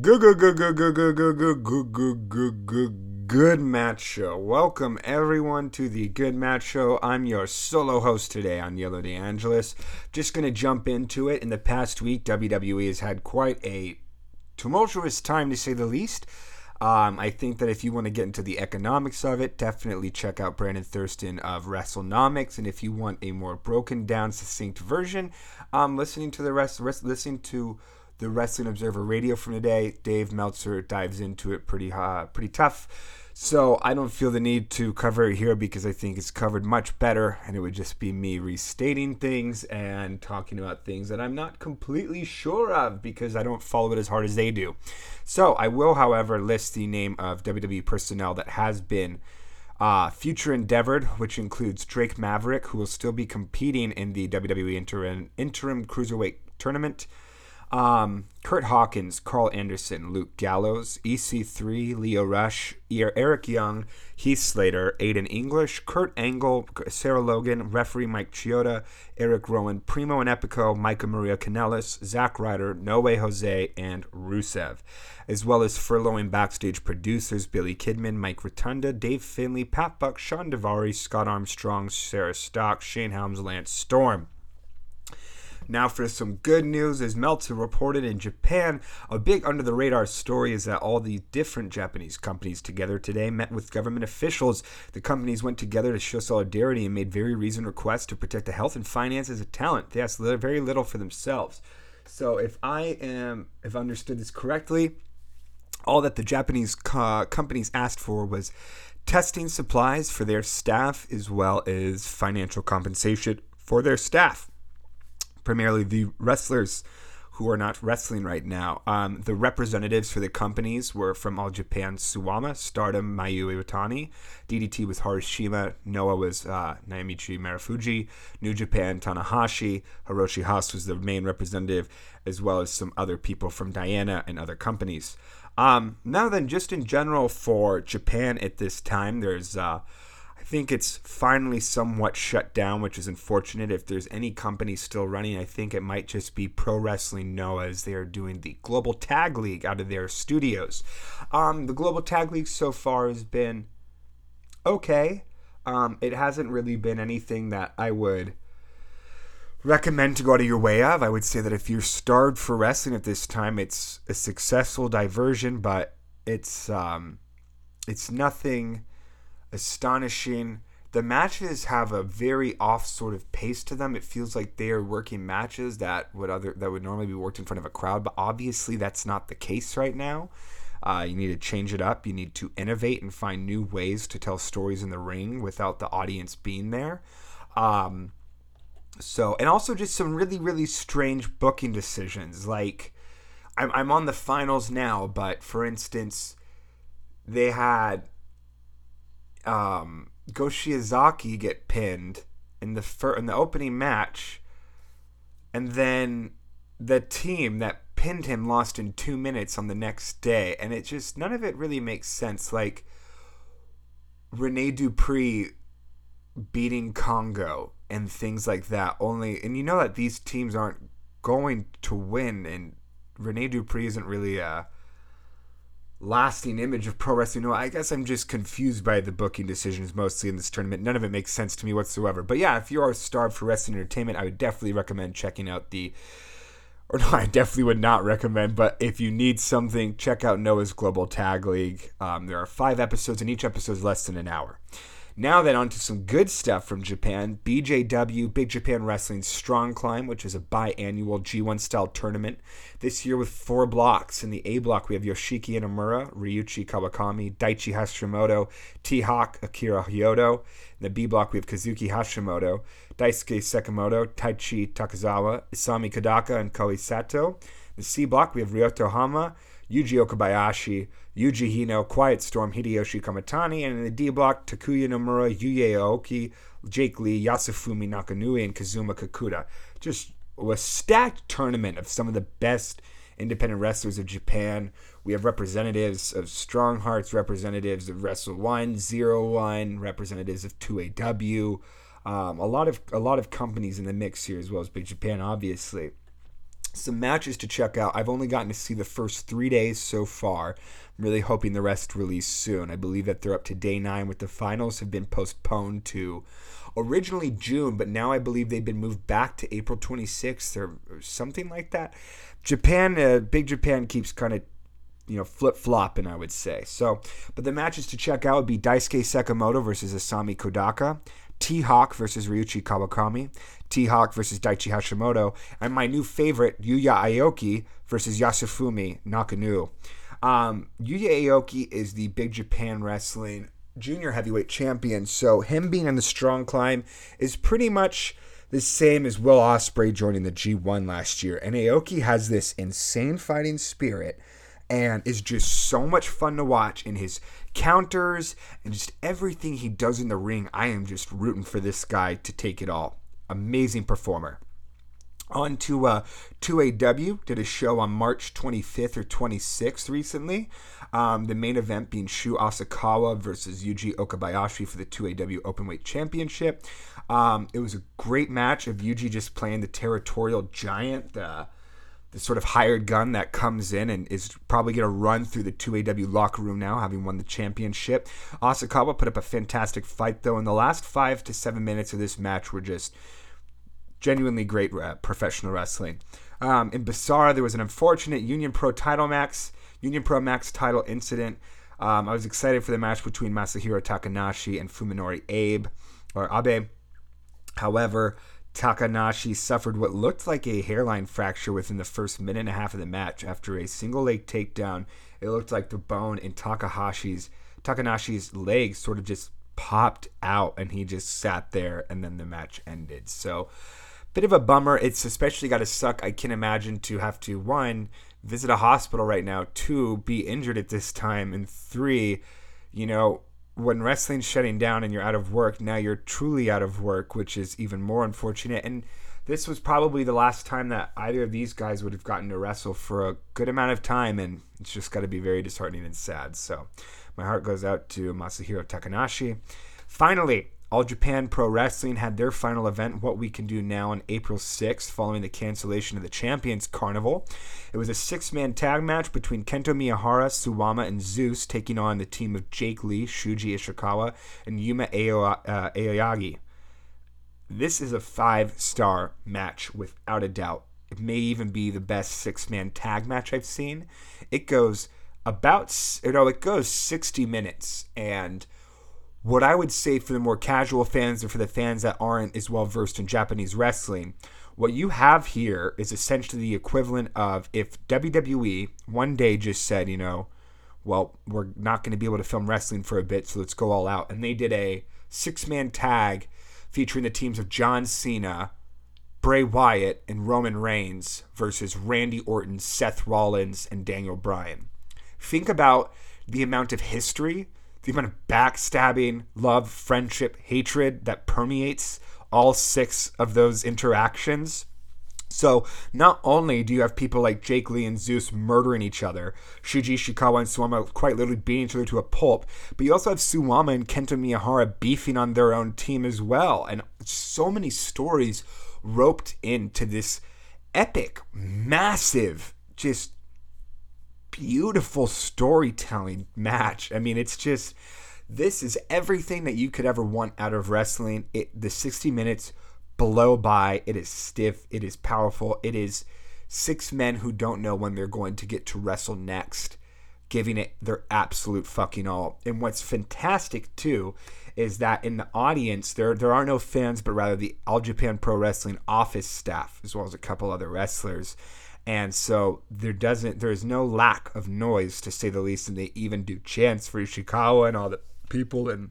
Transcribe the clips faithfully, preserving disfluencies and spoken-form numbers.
Good, good, good, good, good, good, good, good, good, good, good, good match show. Welcome everyone to the Good Match Show. I'm your solo host today on Yellow DeAngelis. Just going to jump into it. In the past week, W W E has had quite a tumultuous time, to say the least. Um, I think that if you want to get into the economics of it, definitely check out Brandon Thurston of WrestleNomics. And if you want a more broken down, succinct version, um, listening to the rest, rest listening to the Wrestling Observer Radio from today. Dave Meltzer dives into it pretty, uh, pretty tough. So I don't feel the need to cover it here because I think it's covered much better, and it would just be me restating things and talking about things that I'm not completely sure of because I don't follow it as hard as they do. So I will, however, list the name of W W E personnel that has been uh, future endeavored, which includes Drake Maverick, who will still be competing in the W W E interim, interim Cruiserweight Tournament, um, Curt Hawkins, Carl Anderson, Luke Gallows, E C three, Leo Rush, Eric Young, Heath Slater, Aiden English, Kurt Angle, Sarah Logan, referee Mike Chioda, Eric Rowan, Primo and Epico, Mike and Maria Kanellis, Zack Ryder, No Way Jose, and Rusev, as well as furloughing backstage producers Billy Kidman, Mike Rotunda, Dave Finley, Pat Buck, Sean Devari, Scott Armstrong, Sarah Stock, Shane Helms, Lance Storm. Now for some good news, as Meltzer reported in Japan, a big under-the-radar story is that all the different Japanese companies together today met with government officials. The companies went together to show solidarity and made very reasoned requests to protect the health and finances of talent. They asked very little for themselves. So if I am, if I understood this correctly, all that the Japanese co- companies asked for was testing supplies for their staff as well as financial compensation for their staff. Primarily the wrestlers who are not wrestling right now. Um, the representatives for the companies were from All Japan, Suwama, Stardom, Mayu Iwatani, D D T was Harashima, Noah was uh, Naomichi Marufuji, New Japan, Tanahashi, Hiroshi Haas was the main representative, as well as some other people from Diana and other companies. Um, now then, just in general for Japan at this time, there's... Uh, I think it's finally somewhat shut down, which is unfortunate. If there's any company still running, I think it might just be Pro Wrestling Noah, as they are doing the Global Tag League out of their studios. Um, the Global Tag League so far has been okay. Um, it hasn't really been anything that I would recommend to go out of your way of. I would say that if you're starved for wrestling at this time, it's a successful diversion, but it's um, it's nothing... astonishing. The matches have a very off sort of pace to them. It feels like they are working matches that would other that would normally be worked in front of a crowd, but obviously that's not the case right now. Uh, you need to change it up. You need to innovate and find new ways to tell stories in the ring without the audience being there. Um, so, and also just some really, really strange booking decisions. Like, I'm, I'm on the finals now, but for instance, they had... Um, Go Shiozaki get pinned in the fir- in the opening match, and then the team that pinned him lost in two minutes on the next day, and it just none of it really makes sense. Like Rene Dupree beating Kongo and things like that. Only, and you know that these teams aren't going to win, and Rene Dupree isn't really a lasting image of Pro Wrestling Noah. I guess I'm just confused by the booking decisions mostly in this tournament. None of it makes sense to me whatsoever. But yeah, if you are starved for wrestling entertainment, I would definitely recommend checking out the... Or no, I definitely would not recommend, but if you need something, check out Noah's Global Tag League. Um, there are five episodes, and each episode is less than an hour. Now then, on to some good stuff from Japan. B J W, Big Japan Wrestling's Strong Climb, which is a biannual G one-style tournament. This year with four blocks. In the A block, we have Yoshiki Inamura, Ryuichi Kawakami, Daichi Hashimoto, T-Hawk, Akira Hyodo. In the B block, we have Kazuki Hashimoto, Daisuke Sekimoto, Taichi Takazawa, Isami Kodaka, and Koi Sato. In the C block, we have Ryoto Hama, Yuji Okabayashi, Yuji Hino, Quiet Storm, Hideyoshi Kamitani, and in the D block, Takuya Nomura, Yuya Aoki, Jake Lee, Yasufumi Nakanui, and Kazuma Kakuta. Just a stacked tournament of some of the best independent wrestlers of Japan. We have representatives of Strong Hearts, representatives of Wrestle One, Zero One, representatives of two A W, um, a lot of a lot of companies in the mix here, as well as Big Japan, obviously. some matches to check out. I've only gotten to see the first three days so far. I'm really hoping the rest release soon. I believe that they're up to day nine, with the finals have been postponed to originally June, but now I believe they've been moved back to April twenty-sixth or, or something like that. Japan, uh, Big Japan keeps kind of, you know, flip-flopping, I would say. So, but the matches to check out would be Daisuke Sakamoto versus Asami Kodaka, T-Hawk versus Ryuichi Kawakami, T-Hawk versus Daichi Hashimoto, and my new favorite, Yuya Aoki versus Yasufumi Nakano. Um, Yuya Aoki is the Big Japan Wrestling junior heavyweight champion, so him being in the Strong Climb is pretty much the same as Will Ospreay joining the G one last year. And Aoki has this insane fighting spirit and is just so much fun to watch in his counters and just everything he does in the ring. I am just rooting for this guy to take it all. Amazing performer. On to uh, two A W, did a show on March twenty-fifth or twenty-sixth recently. Um, the main event being Shu Asakawa versus Yuji Okabayashi for the two A W Openweight Championship. Um, it was a great match of Yuji just playing the territorial giant, the, the sort of hired gun that comes in and is probably going to run through the two A W locker room now, having won the championship. Asakawa put up a fantastic fight, though, and the last five to seven minutes of this match were just genuinely great uh, professional wrestling. Um, in Basara, there was an unfortunate Union Pro title max, Union Pro Max title incident. Um, I was excited for the match between Masahiro Takanashi and Fuminori Abe, or Abe. However, Takanashi suffered what looked like a hairline fracture within the first minute and a half of the match. After a single leg takedown, it looked like the bone in Takahashi's Takanashi's leg sort of just popped out, and he just sat there, and then the match ended. So, bit of a bummer. It's especially got to suck, I can imagine, to have to, one, visit a hospital right now, two, be injured at this time, and three, you know, when wrestling's shutting down and you're out of work, now you're truly out of work, which is even more unfortunate. And this was probably the last time that either of these guys would have gotten to wrestle for a good amount of time, and it's just got to be very disheartening and sad. So my heart goes out to Masahiro Takanashi. Finally, All Japan Pro Wrestling had their final event, What We Can Do Now, on April sixth, following the cancellation of the Champions Carnival. It was a six-man tag match between Kento Miyahara, Suwama, and Zeus, taking on the team of Jake Lee, Shuji Ishikawa, and Yuma Aoyagi. Uh, Aoyagi. This is a five-star match, without a doubt. It may even be the best six-man tag match I've seen. It goes about, or no, it goes sixty minutes, and what I would say for the more casual fans or for the fans that aren't as well versed in Japanese wrestling, what you have here is essentially the equivalent of if W W E one day just said, you know, well, we're not going to be able to film wrestling for a bit, so let's go all out. And they did a six-man tag featuring the teams of John Cena, Bray Wyatt, and Roman Reigns versus Randy Orton, Seth Rollins, and Daniel Bryan. Think about the amount of history, the amount of backstabbing, love, friendship, hatred that permeates all six of those interactions. So not only do you have people like Jake Lee and Zeus murdering each other, Shuji Ishikawa and Suwama quite literally beating each other to a pulp, but you also have Suwama and Kento Miyahara beefing on their own team as well. And so many stories roped into this epic, massive, just beautiful storytelling match. I mean, it's just, this is everything that you could ever want out of wrestling. It, the sixty minutes blow by. It is stiff. It is powerful. It is six men who don't know when they're going to get to wrestle next, giving it their absolute fucking all. And what's fantastic too is that in the audience, there there are no fans, but rather the All Japan Pro Wrestling office staff, as well as a couple other wrestlers. And so there doesn't, there is no lack of noise, to say the least, and they even do chants for Ishikawa and all the people. And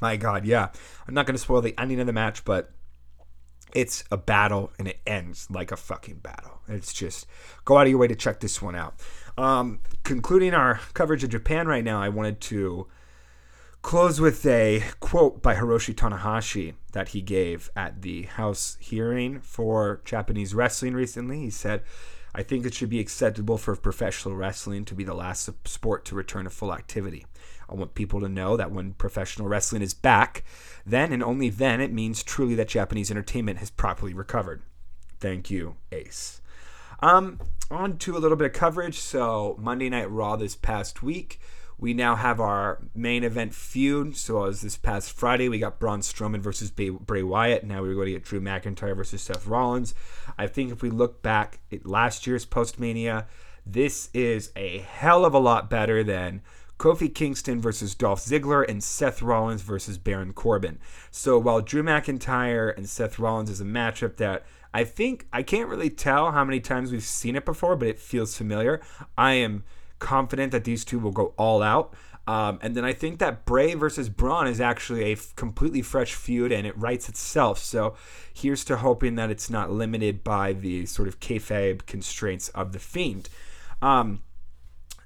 my God, yeah, I'm not going to spoil the ending of the match, but it's a battle, and it ends like a fucking battle. It's just, go out of your way to check this one out. Um, concluding our coverage of Japan right now, I wanted to close with a quote by Hiroshi Tanahashi that he gave at the House hearing for Japanese wrestling recently. He said, "I think it should be acceptable for professional wrestling to be the last sport to return to full activity. I want people to know that when professional wrestling is back, then and only then it means truly that Japanese entertainment has properly recovered. Thank you, Ace." Um, on to a little bit of coverage. So Monday Night Raw this past week, we now have our main event feud. So as this past Friday, we got Braun Strowman versus Bray Wyatt. Now we're going to get Drew McIntyre versus Seth Rollins. I think if we look back at last year's Postmania, this is a hell of a lot better than Kofi Kingston versus Dolph Ziggler and Seth Rollins versus Baron Corbin. So while Drew McIntyre and Seth Rollins is a matchup that I think, I can't really tell how many times we've seen it before, but it feels familiar. I am confident that these two will go all out. Um, and then I think that Bray versus Braun is actually a f- completely fresh feud, and it writes itself. So here's to hoping that it's not limited by the sort of kayfabe constraints of The Fiend. Um...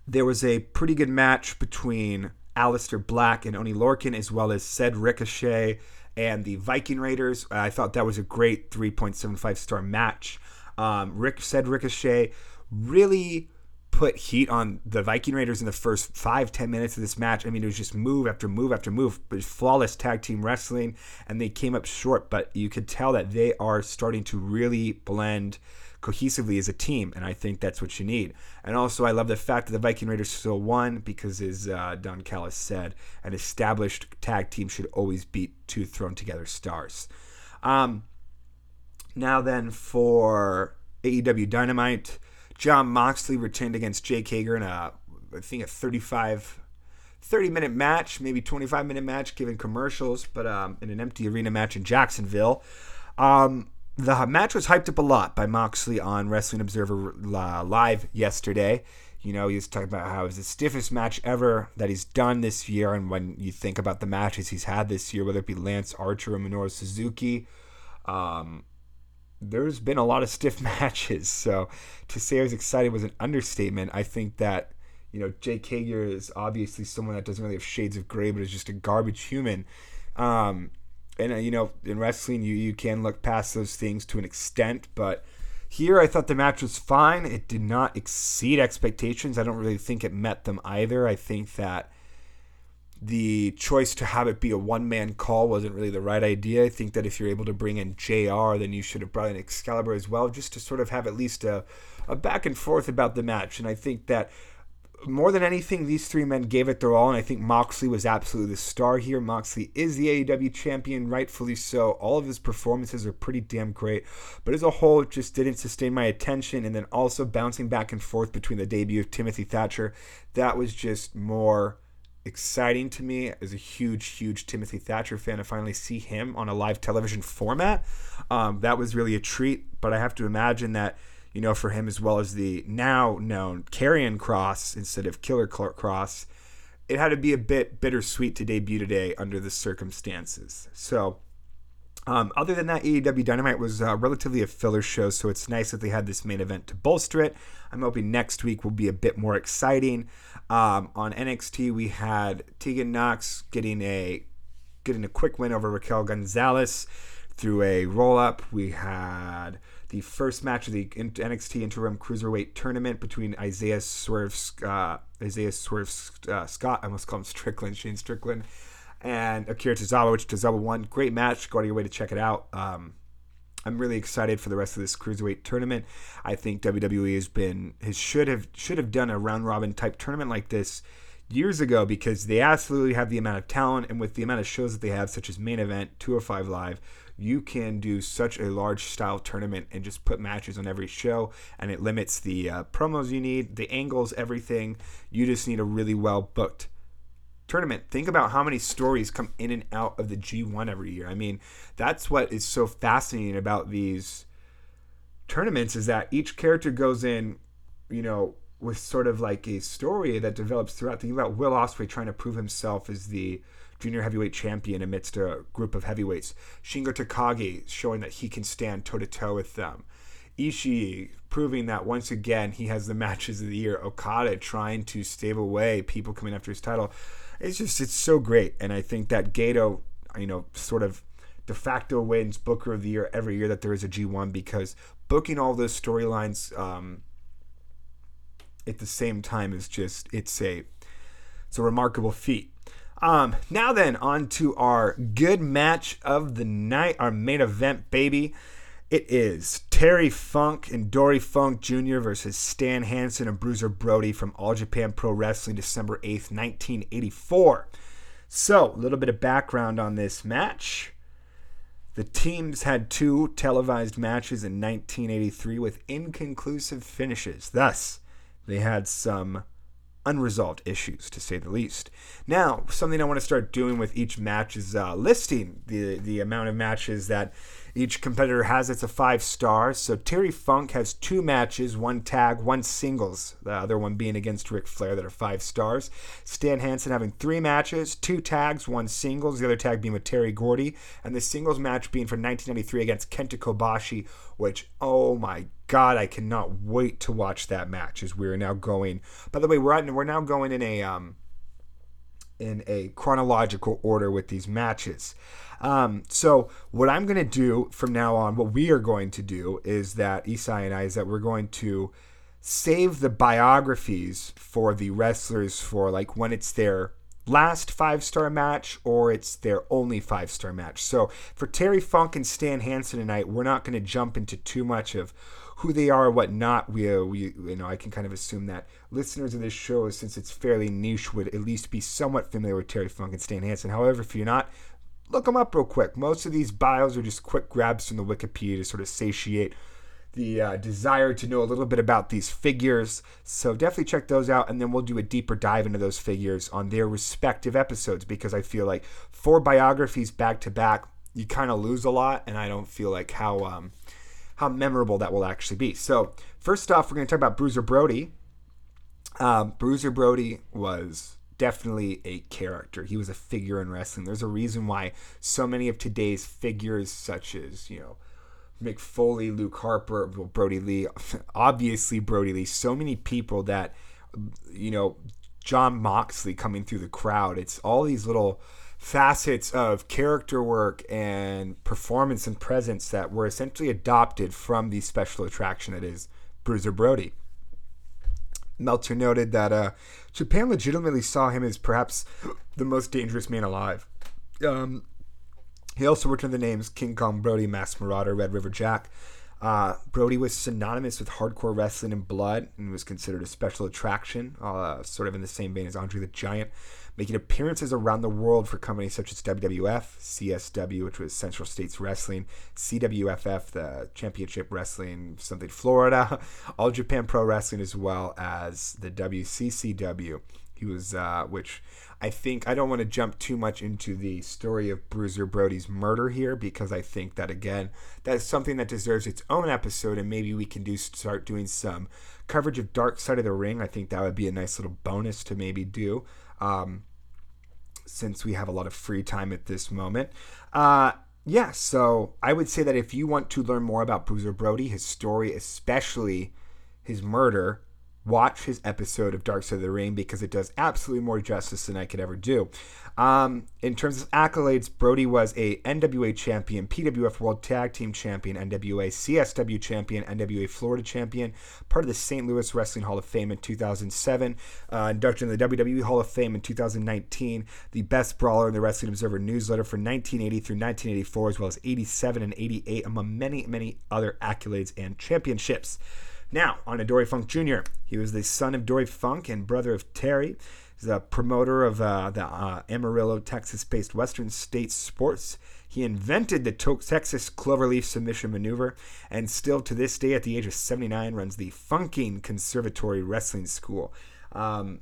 There was a pretty good match between Aleister Black and Oney Lorcan, as well as Ced Ricochet and the Viking Raiders. I thought that was a great three point seven five star match. Um, Rick Ced Ricochet really put heat on the Viking Raiders in the first five, ten minutes of this match. I mean, it was just move after move after move, but flawless tag team wrestling, and they came up short. But you could tell that they are starting to really blend cohesively as a team, and I think that's what you need. And also I love the fact that the Viking Raiders still won because, as uh, Don Callis said, an established tag team should always beat two thrown together stars. Um, now then for A E W Dynamite, Jon Moxley retained against Jake Hager in a, I think a thirty-five, thirty minute match, maybe twenty-five minute match given commercials, but um, in an empty arena match in Jacksonville. Um, The match was hyped up a lot by Moxley on Wrestling Observer uh, Live yesterday. You know, he was talking about how it was the stiffest match ever that he's done this year. And when you think about the matches he's had this year, whether it be Lance Archer or Minoru Suzuki, um, there's been a lot of stiff matches. So to say I was excited was an understatement. I think that, you know, Jake Hager is obviously someone that doesn't really have shades of gray, but is just a garbage human. Um... And, uh, you know, in wrestling, you, you can look past those things to an extent. But here, I thought the match was fine. It did not exceed expectations. I don't really think it met them either. I think that the choice to have it be a one-man call wasn't really the right idea. I think that if you're able to bring in J R, then you should have brought in Excalibur as well, just to sort of have at least a, a back and forth about the match. And I think that more than anything, these three men gave it their all, and I think Moxley was absolutely the star here. Moxley is the A E W champion, rightfully so. All of his performances are pretty damn great, but as a whole, it just didn't sustain my attention. And then also bouncing back and forth between the debut of Timothy Thatcher, that was just more exciting to me as a huge, huge Timothy Thatcher fan to finally see him on a live television format. Um, that was really a treat, but I have to imagine that, you know, for him as well as the now known Karrion Kross instead of Killer Kross, it had to be a bit bittersweet to debut today under the circumstances. So um, other than that, A E W Dynamite was uh, relatively a filler show, so it's nice that they had this main event to bolster it. I'm hoping next week will be a bit more exciting. Um, on N X T, we had Tegan Nox getting a, getting a quick win over Raquel Gonzalez through a roll-up. We had the first match of the N X T Interim Cruiserweight Tournament between Isaiah Swerve, uh, Isaiah Swerve uh, Scott, I almost call him Strickland, Shane Strickland, and Akira Tozawa, which Tozawa won. Great match. Go out of your way to check it out. Um, I'm really excited for the rest of this Cruiserweight tournament. I think W W E has been, has should have should have done a round robin type tournament like this years ago, because they absolutely have the amount of talent, and with the amount of shows that they have, such as Main Event, two oh five Live, you can do such a large style tournament and just put matches on every show, and it limits the uh, promos you need, the angles, everything. You just need a really well booked tournament. Think about how many stories come in and out of the G one every year. I mean, that's what is so fascinating about these tournaments, is that each character goes in, you know, with sort of like a story that develops throughout. Thinking about Will Ospreay trying to prove himself as the junior heavyweight champion amidst a group of heavyweights. Shingo Takagi showing that he can stand toe-to-toe with them. Ishii proving that once again he has the matches of the year. Okada trying to stave away people coming after his title. It's just, it's so great. And I think that Gato, you know, sort of de facto wins Booker of the Year every year that there is a G one, because booking all those storylines um, at the same time is just, it's a, it's a remarkable feat. Um, now then, on to our good match of the night, our main event, baby. It is Terry Funk and Dory Funk Junior versus Stan Hansen and Bruiser Brody from All Japan Pro Wrestling, December eighth, nineteen eighty-four. So, a little bit of background on this match. The teams had two televised matches in nineteen eighty-three with inconclusive finishes. Thus, they had some unresolved issues, to say the least. Now, something I want to start doing with each match is uh, listing the, the amount of matches that each competitor has. It's a five stars. So Terry Funk has two matches, one tag, one singles, the other one being against Ric Flair, that are five stars. Stan Hansen having three matches, two tags, one singles, the other tag being with Terry Gordy, and the singles match being for nineteen ninety-three against Kenta Kobashi, which, oh my God, I cannot wait to watch that match, as we're now going. By the way, we're at, we're now going in a um, in a chronological order with these matches. Um, so what I'm going to do from now on, what we are going to do is that, Isai and I, is that we're going to save the biographies for the wrestlers for like when it's their last five-star match or it's their only five-star match. So for Terry Funk and Stan Hansen tonight, we're not going to jump into too much of who they are, what not. We, uh, we, you know, I can kind of assume that listeners of this show, since it's fairly niche, would at least be somewhat familiar with Terry Funk and Stan Hansen. However, if you're not, look them up real quick. Most of these bios are just quick grabs from the Wikipedia to sort of satiate the uh, desire to know a little bit about these figures. So definitely check those out, and then we'll do a deeper dive into those figures on their respective episodes, because I feel like four biographies back to back, you kind of lose a lot, and I don't feel like how um, how memorable that will actually be. So first off, we're going to talk about Bruiser Brody. Uh, Bruiser Brody was definitely a character. He was a figure in wrestling. There's a reason why so many of today's figures, such as, you know, Mick Foley, Luke Harper, Brody Lee, obviously Brody Lee, so many people that, you know, John Moxley coming through the crowd. It's all these little facets of character work and performance and presence that were essentially adopted from the special attraction that is Bruiser Brody. Meltzer noted that uh, Japan legitimately saw him as perhaps the most dangerous man alive. Um... He also worked under the names King Kong Brody, Masked Marauder, Red River Jack. Uh, Brody was synonymous with hardcore wrestling and blood, and was considered a special attraction, uh, sort of in the same vein as Andre the Giant, making appearances around the world for companies such as W W F, C S W, which was Central States Wrestling, C W F F, the Championship Wrestling, something Florida, All Japan Pro Wrestling, as well as the W C C W. He was, uh, which I think, I don't want to jump too much into the story of Bruiser Brody's murder here, because I think that, again, that's something that deserves its own episode, and maybe we can do start doing some coverage of Dark Side of the Ring. I think that would be a nice little bonus to maybe do, um, since we have a lot of free time at this moment. Uh, yeah, so I would say that if you want to learn more about Bruiser Brody, his story, especially his murder, watch his episode of Dark Side of the Ring, because it does absolutely more justice than I could ever do. Um, in terms of accolades, Brody was a N W A champion, P W F World Tag Team champion, N W A C S W champion, N W A Florida champion, part of the Saint Louis Wrestling Hall of Fame in two thousand seven, uh, inducted into the W W E Hall of Fame in two thousand nineteen, the best brawler in the Wrestling Observer newsletter for nineteen eighty through nineteen eighty-four, as well as eighty-seven and eighty-eight, among many, many other accolades and championships. Now, on to Dory Funk Junior He was the son of Dory Funk and brother of Terry. He's a promoter of uh, the uh, Amarillo, Texas-based Western States Sports. He invented the Texas Cloverleaf Submission Maneuver, and still to this day, at the age of seventy-nine, runs the Funking Conservatory Wrestling School. Um,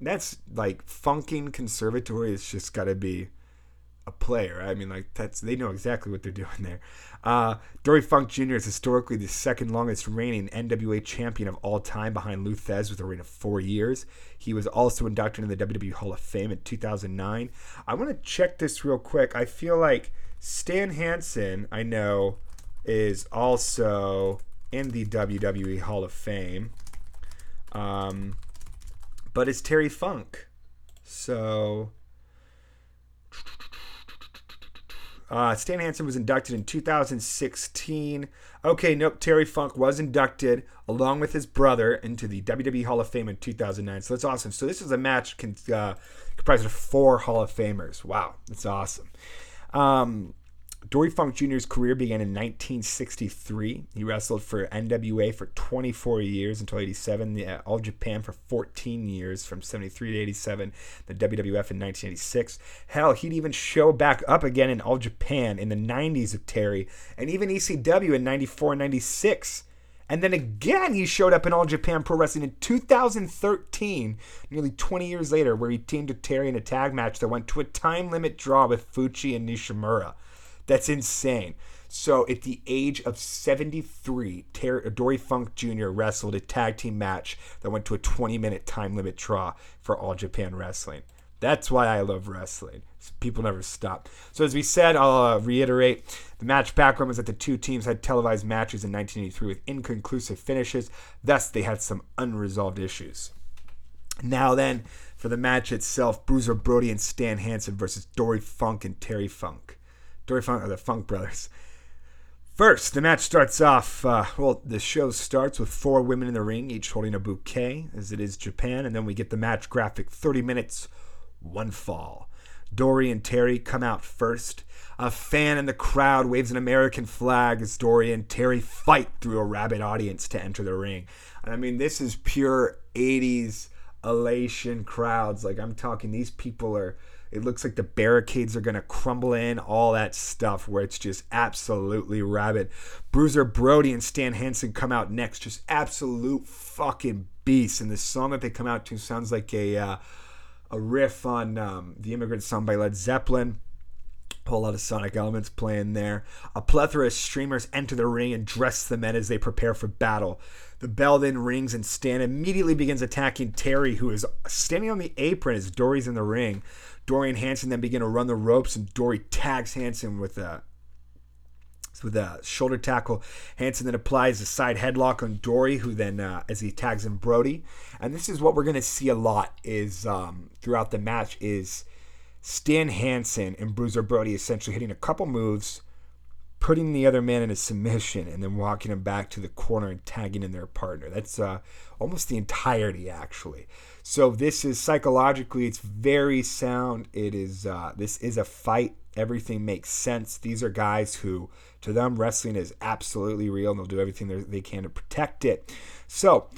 that's like Funking Conservatory. It's just got to be a player. I mean, like, that's, they know exactly what they're doing there. Uh, Dory Funk Junior is historically the second longest reigning N W A champion of all time, behind Lou Thesz, with a reign of four years. He was also inducted into the W W E Hall of Fame in two thousand nine. I want to check this real quick. I feel like Stan Hansen, I know, is also in the W W E Hall of Fame. Um, but it's Terry Funk. So Uh, Stan Hansen was inducted in two thousand sixteen. Okay, nope, Terry Funk was inducted along with his brother into the W W E Hall of Fame in two thousand nine. So that's awesome. So this is a match con- uh, comprised of four Hall of Famers. Wow, that's awesome. Um, Dory Funk Junior's career began in nineteen sixty-three. He wrestled for N W A for twenty-four years until eighty-seven, the, uh, All Japan for fourteen years from seventy-three to eighty-seven, the W W F in nineteen eighty-six. Hell, he'd even show back up again in All Japan in the nineties with Terry, and even E C W in ninety-four and ninety-six. And then again, he showed up in All Japan Pro Wrestling in two thousand thirteen, nearly twenty years later, where he teamed with Terry in a tag match that went to a time limit draw with Fuchi and Nishimura. That's insane. So at the age of seventy-three, Ter- Dory Funk Junior wrestled a tag team match that went to a twenty-minute time limit draw for All Japan Wrestling. That's why I love wrestling. People never stop. So as we said, I'll uh, reiterate, the match background was that the two teams had televised matches in nineteen eighty-three with inconclusive finishes. Thus, they had some unresolved issues. Now then, for the match itself, Bruiser Brody and Stan Hansen versus Dory Funk and Terry Funk. Dory Funk, or the Funk Brothers. First, the match starts off, uh, well, the show starts with four women in the ring, each holding a bouquet, as it is Japan, and then we get the match graphic, thirty minutes, one fall. Dory and Terry come out first. A fan in the crowd waves an American flag as Dory and Terry fight through a rabid audience to enter the ring. And I mean, this is pure eighties elation crowds. Like, I'm talking, these people are... It looks like the barricades are going to crumble in, all that stuff where it's just absolutely rabid. Bruiser Brody and Stan Hansen come out next, just absolute fucking beasts. And the song that they come out to sounds like a uh, a riff on um, the Immigrant Song by Led Zeppelin. A whole lot of sonic elements playing there. A plethora of streamers enter the ring and dress the men as they prepare for battle. The bell then rings and Stan immediately begins attacking Terry, who is standing on the apron as Dory's in the ring. Dory and Hansen then begin to run the ropes, and Dory tags Hansen with a with a shoulder tackle. Hansen then applies a side headlock on Dory, who then uh, as he tags in Brody. And this is what we're going to see a lot is um, throughout the match is Stan Hansen and Bruiser Brody essentially hitting a couple moves, putting the other man in a submission, and then walking him back to the corner and tagging in their partner. That's uh, almost the entirety, actually. So this is psychologically, it's very sound. It is uh, this is a fight. Everything makes sense. These are guys who, to them, wrestling is absolutely real, and they'll do everything they can to protect it. So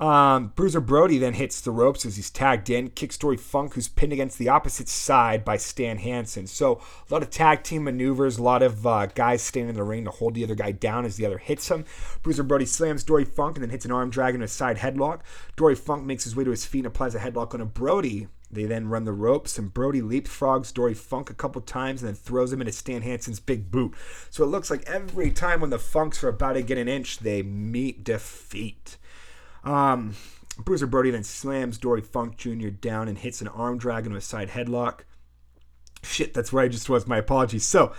um, Bruiser Brody then hits the ropes as he's tagged in, kicks Dory Funk, who's pinned against the opposite side by Stan Hansen. So a lot of tag team maneuvers, a lot of uh, guys standing in the ring to hold the other guy down as the other hits him. Bruiser Brody slams Dory Funk and then hits an arm drag and a side headlock. Dory Funk makes his way to his feet and applies a headlock on a Brody. They then run the ropes, and Brody leapfrogs Dory Funk a couple times and then throws him into Stan Hansen's big boot. So it looks like every time when the Funks are about to get an inch, they meet defeat. Um, Bruiser Brody then slams Dory Funk Junior down and hits an arm drag into a side headlock. Shit, that's where I just was. My apologies. So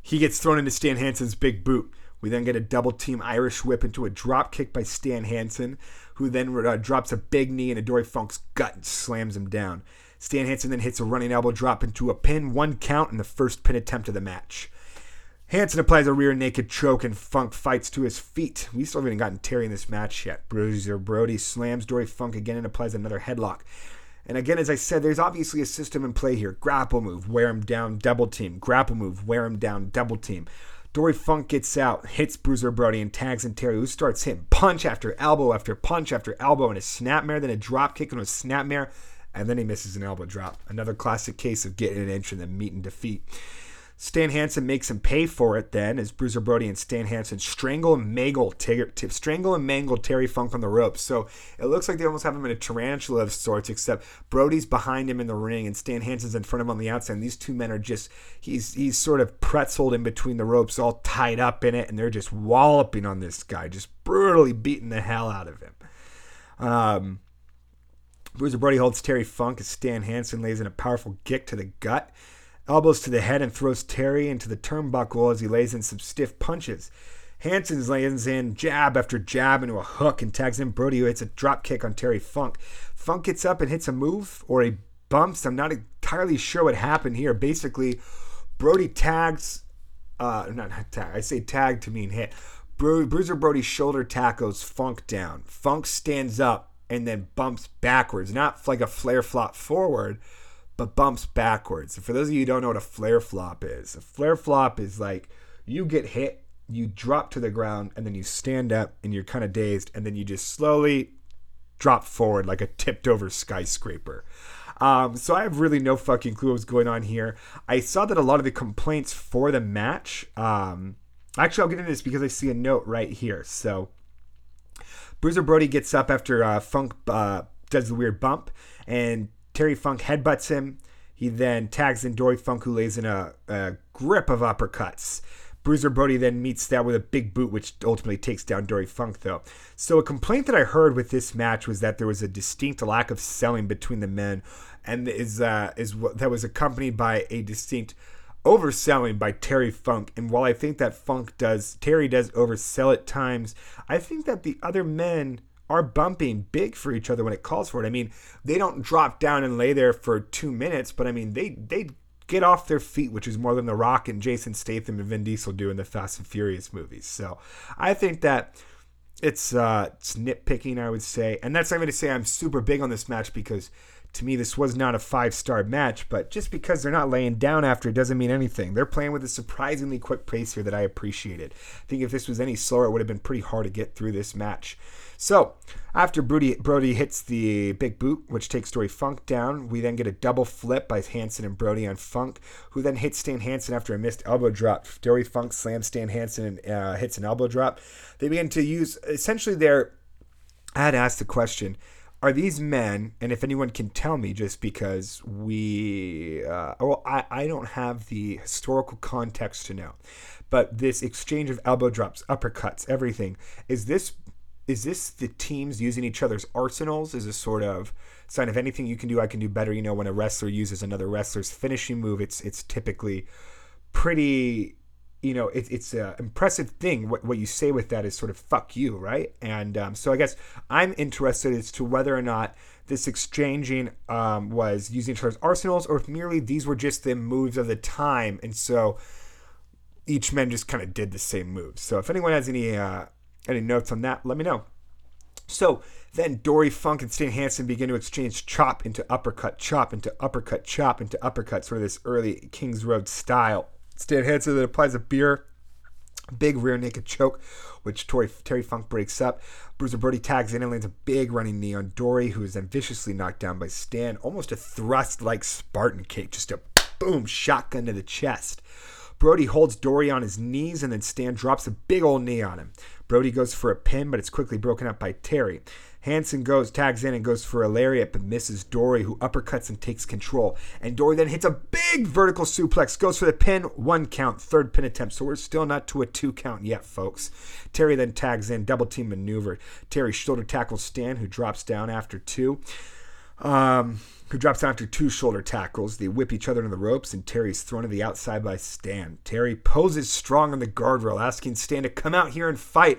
he gets thrown into Stan Hansen's big boot. We then get a double-team Irish whip into a drop kick by Stan Hansen, who then uh, drops a big knee into Dory Funk's gut and slams him down. Stan Hansen then hits a running elbow drop into a pin, one count, and the first pin attempt of the match. Hansen applies a rear naked choke, and Funk fights to his feet. We still haven't gotten Terry in this match yet. Bruiser Brody slams Dory Funk again and applies another headlock. And again, as I said, there's obviously a system in play here. Grapple move, wear him down, double team. Grapple move, wear him down, double team. Dory Funk gets out, hits Bruiser Brody, and tags in Terry, who starts hitting punch after elbow after punch after elbow, and a snapmare, then a drop kick and a snapmare, and then he misses an elbow drop. Another classic case of getting an inch and then meeting defeat. Stan Hansen makes him pay for it then as Bruiser Brody and Stan Hansen strangle and mangle, ter- ter- strangle and mangle Terry Funk on the ropes. So it looks like they almost have him in a tarantula of sorts, except Brody's behind him in the ring and Stan Hansen's in front of him on the outside. And these two men are just, he's he's sort of pretzeled in between the ropes, all tied up in it, and they're just walloping on this guy, just brutally beating the hell out of him. Um, Bruiser Brody holds Terry Funk as Stan Hansen lays in a powerful kick to the gut. Elbows to the head and throws Terry into the turnbuckle as he lays in some stiff punches. Hansen lands in jab after jab into a hook and tags in Brody, who hits a drop kick on Terry Funk. Funk gets up and hits a move or a bumps. I'm not entirely sure what happened here. Basically, Brody tags, uh, not, not tag, I say tag to mean hit. Bru- Bruiser Brody shoulder tackles Funk down. Funk stands up and then bumps backwards, not like a flare flop forward, but bumps backwards. For those of you who don't know what a flare flop is, a flare flop is like you get hit, you drop to the ground, and then you stand up, and you're kind of dazed, and then you just slowly drop forward like a tipped-over skyscraper. Um, so I have really no fucking clue what's going on here. I saw that a lot of the complaints for the match... Um, actually, I'll get into this because I see a note right here. So Bruiser Brody gets up after uh, Funk uh, does the weird bump, and Terry Funk headbutts him. He then tags in Dory Funk, who lays in a, a grip of uppercuts. Bruiser Brody then meets that with a big boot, which ultimately takes down Dory Funk, though. So a complaint that I heard with this match was that there was a distinct lack of selling between the men, and is uh, is that was accompanied by a distinct overselling by Terry Funk. And while I think that Funk does, Terry does oversell at times, I think that the other men are bumping big for each other when it calls for it. I mean, they don't drop down and lay there for two minutes, but I mean, they they. get off their feet, which is more than The Rock and Jason Statham and Vin Diesel do in the Fast and Furious movies. So I think that it's uh, it's nitpicking, I would say. And that's not even to say I'm super big on this match, because to me this was not a five-star match, but just because they're not laying down after it doesn't mean anything. They're playing with a surprisingly quick pace here that I appreciated. I think if this was any slower, it would have been pretty hard to get through this match. So after Brody, Brody hits the big boot, which takes Dory Funk down, we then get a double flip by Hansen and Brody on Funk, who then hits Stan Hansen after a missed elbow drop. Dory Funk slams Stan Hansen and uh, hits an elbow drop. They begin to use essentially their... I had asked the question, are these men, and if anyone can tell me, just because we... Uh, well, I, I don't have the historical context to know, but this exchange of elbow drops, uppercuts, everything, is this... Is this the teams using each other's arsenals as a sort of sign of anything you can do, I can do better? You know, when a wrestler uses another wrestler's finishing move, it's it's typically pretty, you know, it, it's an impressive thing. What what you say with that is sort of fuck you, right? And um, so I guess I'm interested as to whether or not this exchanging um, was using each other's arsenals, or if merely these were just the moves of the time. And so each man just kind of did the same moves. So if anyone has any... Uh, Any notes on that? Let me know. So then Dory Funk and Stan Hansen begin to exchange chop into uppercut, chop into uppercut, chop into uppercut, sort of this early Kings Road style. Stan Hansen then applies a beer, big rear naked choke, which Terry, Terry Funk breaks up. Bruiser Brody tags in and lands a big running knee on Dory, who is then viciously knocked down by Stan. Almost a thrust-like Spartan kick, just a boom, shotgun to the chest. Brody holds Dory on his knees, and then Stan drops a big old knee on him. Brody goes for a pin, but it's quickly broken up by Terry. Hansen goes, tags in, and goes for a lariat, but misses Dory, who uppercuts and takes control. And Dory then hits a big vertical suplex, goes for the pin, one count, third pin attempt. So we're still not to a two count yet, folks. Terry then tags in, double team maneuver. Terry shoulder tackles Stan, who drops down after two. Um... who drops down after two shoulder tackles. They whip each other into the ropes, and Terry's thrown to the outside by Stan. Terry poses strong on the guardrail, asking Stan to come out here and fight,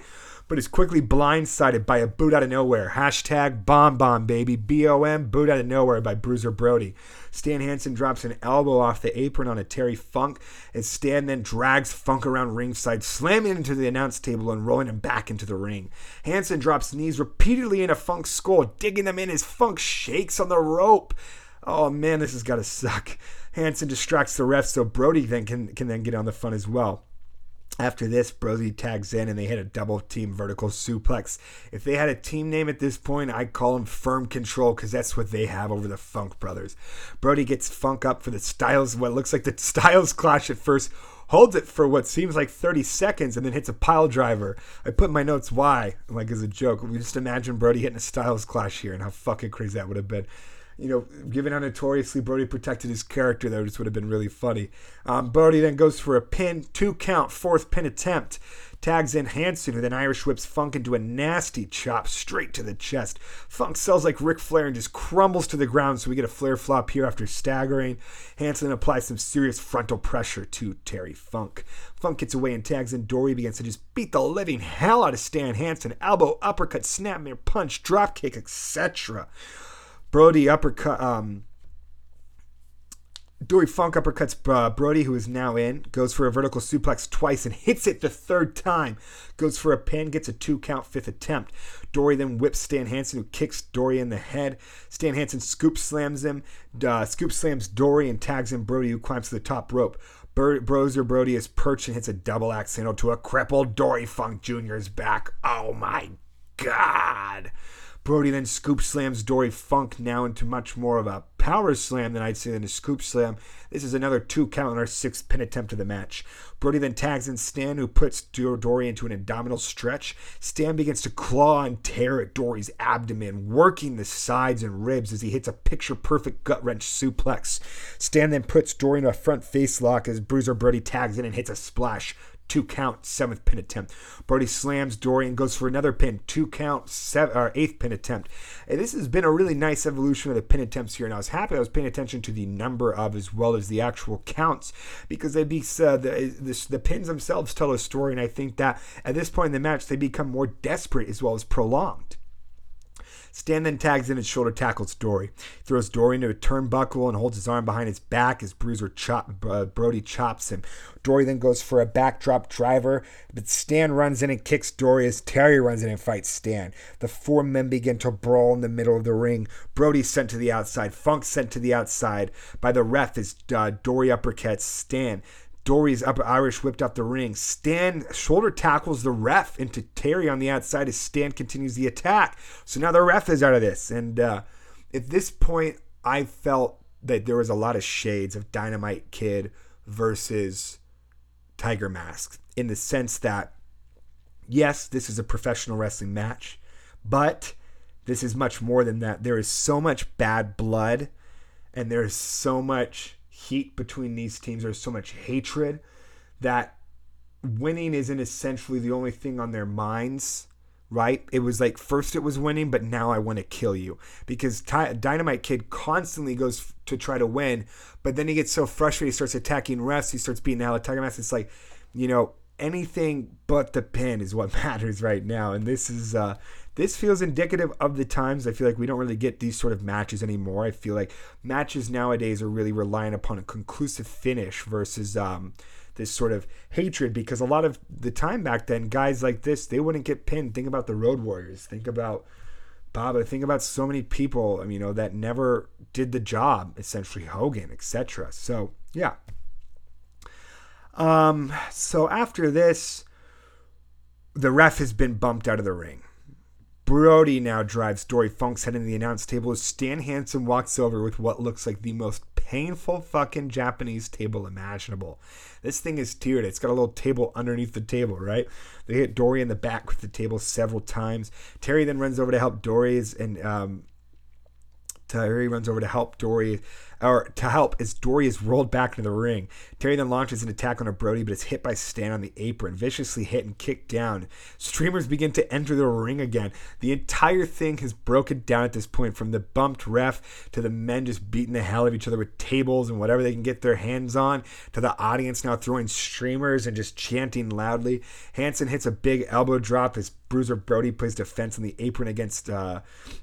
but is quickly blindsided by a boot out of nowhere. Hashtag bomb bomb, baby. B O M, boot out of nowhere by Bruiser Brody. Stan Hansen drops an elbow off the apron on a Terry Funk, as Stan then drags Funk around ringside, slamming into the announce table and rolling him back into the ring. Hansen drops knees repeatedly into Funk's skull, digging them in as Funk shakes on the rope. Oh, man, this has got to suck. Hansen distracts the ref so Brody then can, can then get on the fun as well. After this, Brody tags in, and they hit a double-team vertical suplex. If they had a team name at this point, I'd call them Firm Control, because that's what they have over the Funk Brothers. Brody gets Funk up for the Styles, what looks like the Styles Clash at first, holds it for what seems like thirty seconds, and then hits a pile driver. I put in my notes why, like as a joke. We just imagine Brody hitting a Styles Clash here, and how fucking crazy that would have been. You know, given how notoriously Brody protected his character, though, this would have been really funny. Um, Brody then goes for a pin, two count, fourth pin attempt. Tags in Hansen, who then Irish whips Funk into a nasty chop straight to the chest. Funk sells like Ric Flair and just crumbles to the ground, so we get a flare flop here after staggering. Hansen applies some serious frontal pressure to Terry Funk. Funk gets away and tags in Dory, begins to just beat the living hell out of Stan Hansen. Elbow, uppercut, snapmare, punch, dropkick, et cetera. Brody uppercut, um, Dory Funk uppercuts uh, Brody, who is now in. Goes for a vertical suplex twice and hits it the third time. Goes for a pin, gets a two-count fifth attempt. Dory then whips Stan Hansen, who kicks Dory in the head. Stan Hansen scoop slams him. Uh, scoop slams Dory and tags in Brody, who climbs to the top rope. Bro- Broser Brody is perched and hits a double axe handle to a crippled Dory Funk Junior's back. Oh, my God. Brody then scoop slams Dory Funk now into much more of a power slam than I'd say than a scoop slam. This is another two count on our sixth pin attempt of the match. Brody then tags in Stan, who puts Dory into an abdominal stretch. Stan begins to claw and tear at Dory's abdomen, working the sides and ribs as he hits a picture-perfect gut-wrench suplex. Stan then puts Dory into a front face lock as Bruiser Brody tags in and hits a splash. Two count, seventh pin attempt. Brody slams Dory and goes for another pin. Two count, seven, or eighth pin attempt. And this has been a really nice evolution of the pin attempts here, and I was happy I was paying attention to the number of as well as the actual counts, because they be uh, the, the the pins themselves tell a story, and I think that at this point in the match they become more desperate as well as prolonged. Stan then tags in and shoulder tackles Dory. Throws Dory into a turnbuckle and holds his arm behind his back as Bruiser chop, uh, Brody chops him. Dory then goes for a backdrop driver, but Stan runs in and kicks Dory as Terry runs in and fights Stan. The four men begin to brawl in the middle of the ring. Brody's sent to the outside. Funk's sent to the outside by the ref as uh, Dory uppercuts Stan. Dory's upper Irish whipped out the ring. Stan shoulder tackles the ref into Terry on the outside as Stan continues the attack. So now the ref is out of this. And uh, at this point, I felt that there was a lot of shades of Dynamite Kid versus Tiger Mask, in the sense that, yes, this is a professional wrestling match, but this is much more than that. There is so much bad blood, and there is so much heat between these teams. There's so much hatred that winning isn't essentially the only thing on their minds, right? It was like, first it was winning, but now I want to kill you, because Ty- Dynamite Kid constantly goes f- to try to win, but then he gets so frustrated, he starts attacking refs, he starts beating the hell out of Tiger Mask. It's like, you know, anything but the pin is what matters right now, and this is uh this feels indicative of the times. I feel like we don't really get these sort of matches anymore. I feel like matches nowadays are really relying upon a conclusive finish versus um, this sort of hatred, because a lot of the time back then, guys like this, they wouldn't get pinned. Think about the Road Warriors. Think about Baba. Think about so many people, you know, that never did the job, essentially Hogan, et cetera. So, yeah. Um. So after this, the ref has been bumped out of the ring. Brody now drives Dory Funk's head into the announce table as Stan Hansen walks over with what looks like the most painful fucking Japanese table imaginable. This thing is tiered. It's got a little table underneath the table, right? They hit Dory in the back with the table several times. Terry then runs over to help Dory's and um, Terry runs over to help Dory or to help as Dory is rolled back into the ring. Terry then launches an attack on a Brody, but is hit by Stan on the apron, viciously hit and kicked down. Streamers begin to enter the ring again. The entire thing has broken down at this point, from the bumped ref to the men just beating the hell out of each other with tables and whatever they can get their hands on, to the audience now throwing streamers and just chanting loudly. Hansen hits a big elbow drop as Bruiser Brody plays defense on the apron against uh,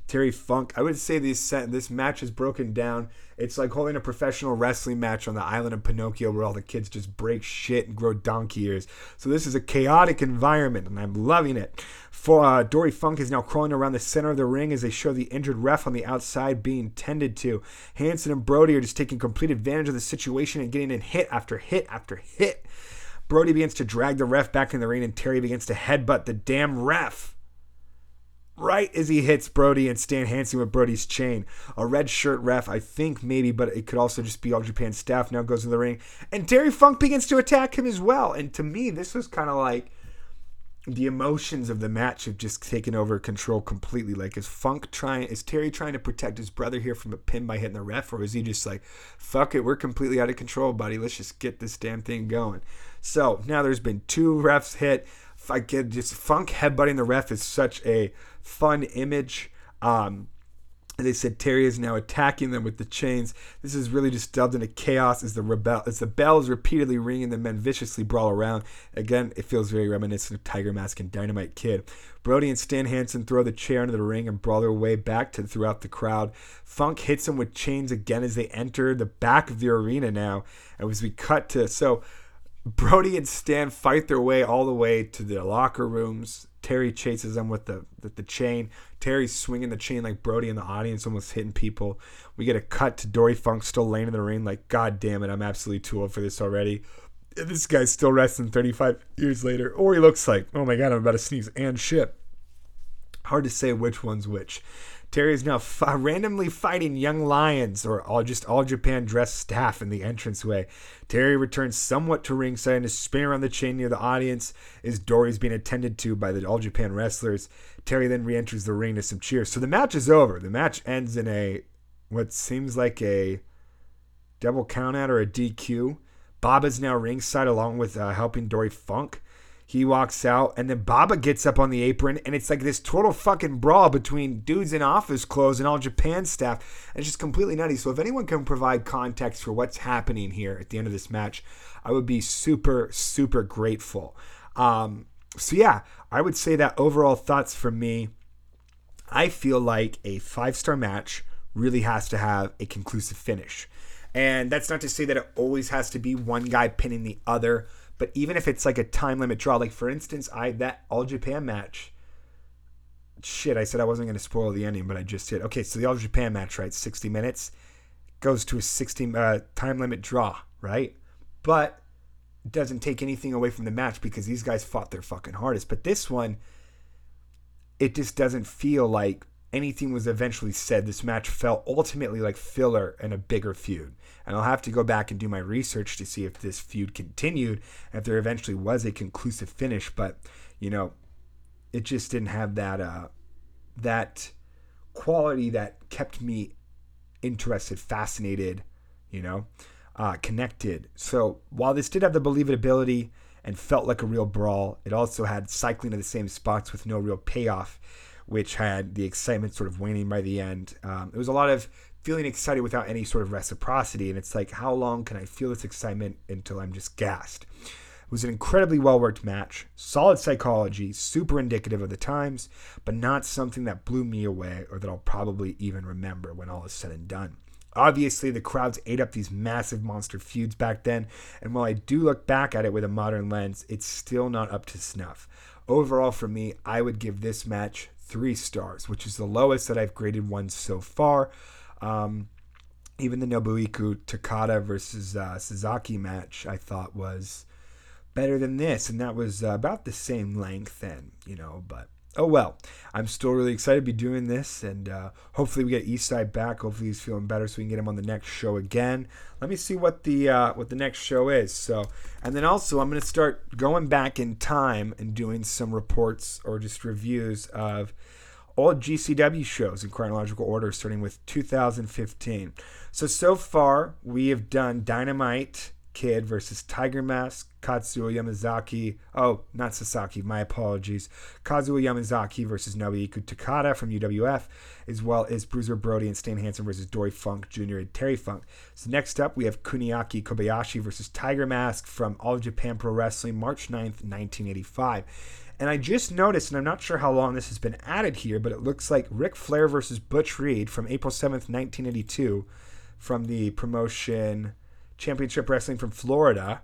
Terry Funk. I would say this, this match is broken down. It's like holding a professional wrestling match on the island of Pinocchio where all the kids just break shit and grow donkey ears. So this is a chaotic environment, and I'm loving it. For, uh, Dory Funk is now crawling around the center of the ring as they show the injured ref on the outside being tended to. Hansen and Brody are just taking complete advantage of the situation and getting in hit after hit after hit. Brody begins to drag the ref back in the ring, and Terry begins to headbutt the damn ref right as he hits Brody and Stan Hansen with Brody's chain. A red shirt ref, I think maybe, but it could also just be All Japan staff, now goes in the ring. And Terry Funk begins to attack him as well. And to me, this was kind of like the emotions of the match have just taken over control completely. Like, is Funk trying, is Terry trying to protect his brother here from a pin by hitting the ref? Or is he just like, fuck it, we're completely out of control, buddy. Let's just get this damn thing going. So now there's been two refs hit. I get just Funk headbutting the ref is such a fun image. Um, They said Terry is now attacking them with the chains. This is really just dubbed into chaos as the rebel as the bells repeatedly ring and the men viciously brawl around. Again, it feels very reminiscent of Tiger Mask and Dynamite Kid. Brody and Stan Hansen throw the chair into the ring and brawl their way back to throughout the crowd. Funk hits them with chains again as they enter the back of the arena now. And as we cut to so Brody and Stan fight their way all the way to the locker rooms. Terry chases them with the, the, the chain. Terry's swinging the chain like Brody in the audience, almost hitting people. We get a cut to Dory Funk still laying in the ring like, God damn it, I'm absolutely too old for this already. This guy's still wrestling thirty-five years later. Or he looks like, oh my God, I'm about to sneeze and shit. Hard to say which one's which. Terry is now f- randomly fighting Young Lions or all just All Japan dressed staff in the entranceway. Terry returns somewhat to ringside and is spinning around the chain near the audience as Dory's being attended to by the All Japan wrestlers. Terry then re-enters the ring to some cheers. So the match is over. The match ends in a what seems like a double countout or a D Q. Baba is now ringside along with uh, helping Dory Funk. He walks out, and then Baba gets up on the apron, and it's like this total fucking brawl between dudes in office clothes and All Japan staff. And it's just completely nutty. So if anyone can provide context for what's happening here at the end of this match, I would be super, super grateful. Um, so yeah, I would say that overall thoughts from me, I feel like a five-star match really has to have a conclusive finish. And that's not to say that it always has to be one guy pinning the other. But even if it's like a time limit draw, like for instance, I that All Japan match, shit, I said I wasn't going to spoil the ending, but I just did. Okay, so the All Japan match, right, sixty minutes, goes to a sixty uh, time limit draw, right? But doesn't take anything away from the match because these guys fought their fucking hardest. But this one, it just doesn't feel like anything was eventually said. This match felt ultimately like filler in a bigger feud. And I'll have to go back and do my research to see if this feud continued, if there eventually was a conclusive finish. But, you know, it just didn't have that uh, that quality that kept me interested, fascinated, you know, uh, connected. So while this did have the believability and felt like a real brawl, it also had cycling to the same spots with no real payoff, which had the excitement sort of waning by the end. Um, it was a lot of feeling excited without any sort of reciprocity, and it's like, how long can I feel this excitement until I'm just gassed? It was an incredibly well-worked match, solid psychology, super indicative of the times, but not something that blew me away or that I'll probably even remember when all is said and done. Obviously, the crowds ate up these massive monster feuds back then, and while I do look back at it with a modern lens, it's still not up to snuff. Overall, for me, I would give this match three stars, which is the lowest that I've graded one so far. Um, even the Nobuiku Takada versus uh, Suzuki match I thought was better than this, and that was uh, about the same length and, you know, but oh well. I'm still really excited to be doing this, and uh, hopefully we get Eastside back. Hopefully he's feeling better so we can get him on the next show again. Let me see what the uh, what the next show is. So, and then also I'm going to start going back in time and doing some reports or just reviews of all G C W shows in chronological order, starting with two thousand fifteen. So, so far, we have done Dynamite Kid versus Tiger Mask, Kazuo Yamazaki. Oh, not Sasaki. My apologies. Kazuo Yamazaki versus Nobuiku Takada from U W F, as well as Bruiser Brody and Stan Hansen versus Dory Funk Junior and Terry Funk. So, next up, we have Kuniaki Kobayashi versus Tiger Mask from All Japan Pro Wrestling, March ninth, nineteen eighty-five. And I just noticed, and I'm not sure how long this has been added here, but it looks like Ric Flair versus Butch Reed from April seventh, nineteen eighty-two, from the promotion Championship Wrestling from Florida,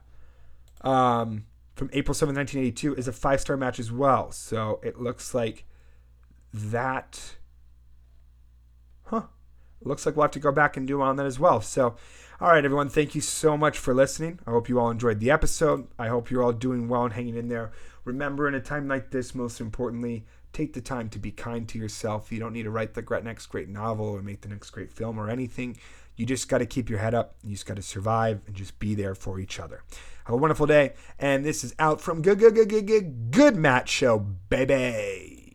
um, from April seventh, nineteen eighty-two, is a five-star match as well. So it looks like that, huh, looks like we'll have to go back and do one on that as well. So, all right, everyone, thank you so much for listening. I hope you all enjoyed the episode. I hope you're all doing well and hanging in there. Remember, in a time like this, most importantly, take the time to be kind to yourself. You don't need to write the next great novel or make the next great film or anything. You just got to keep your head up. You just got to survive and just be there for each other. Have a wonderful day. And this is out from Good Good Good Good Good Good Match Show, baby.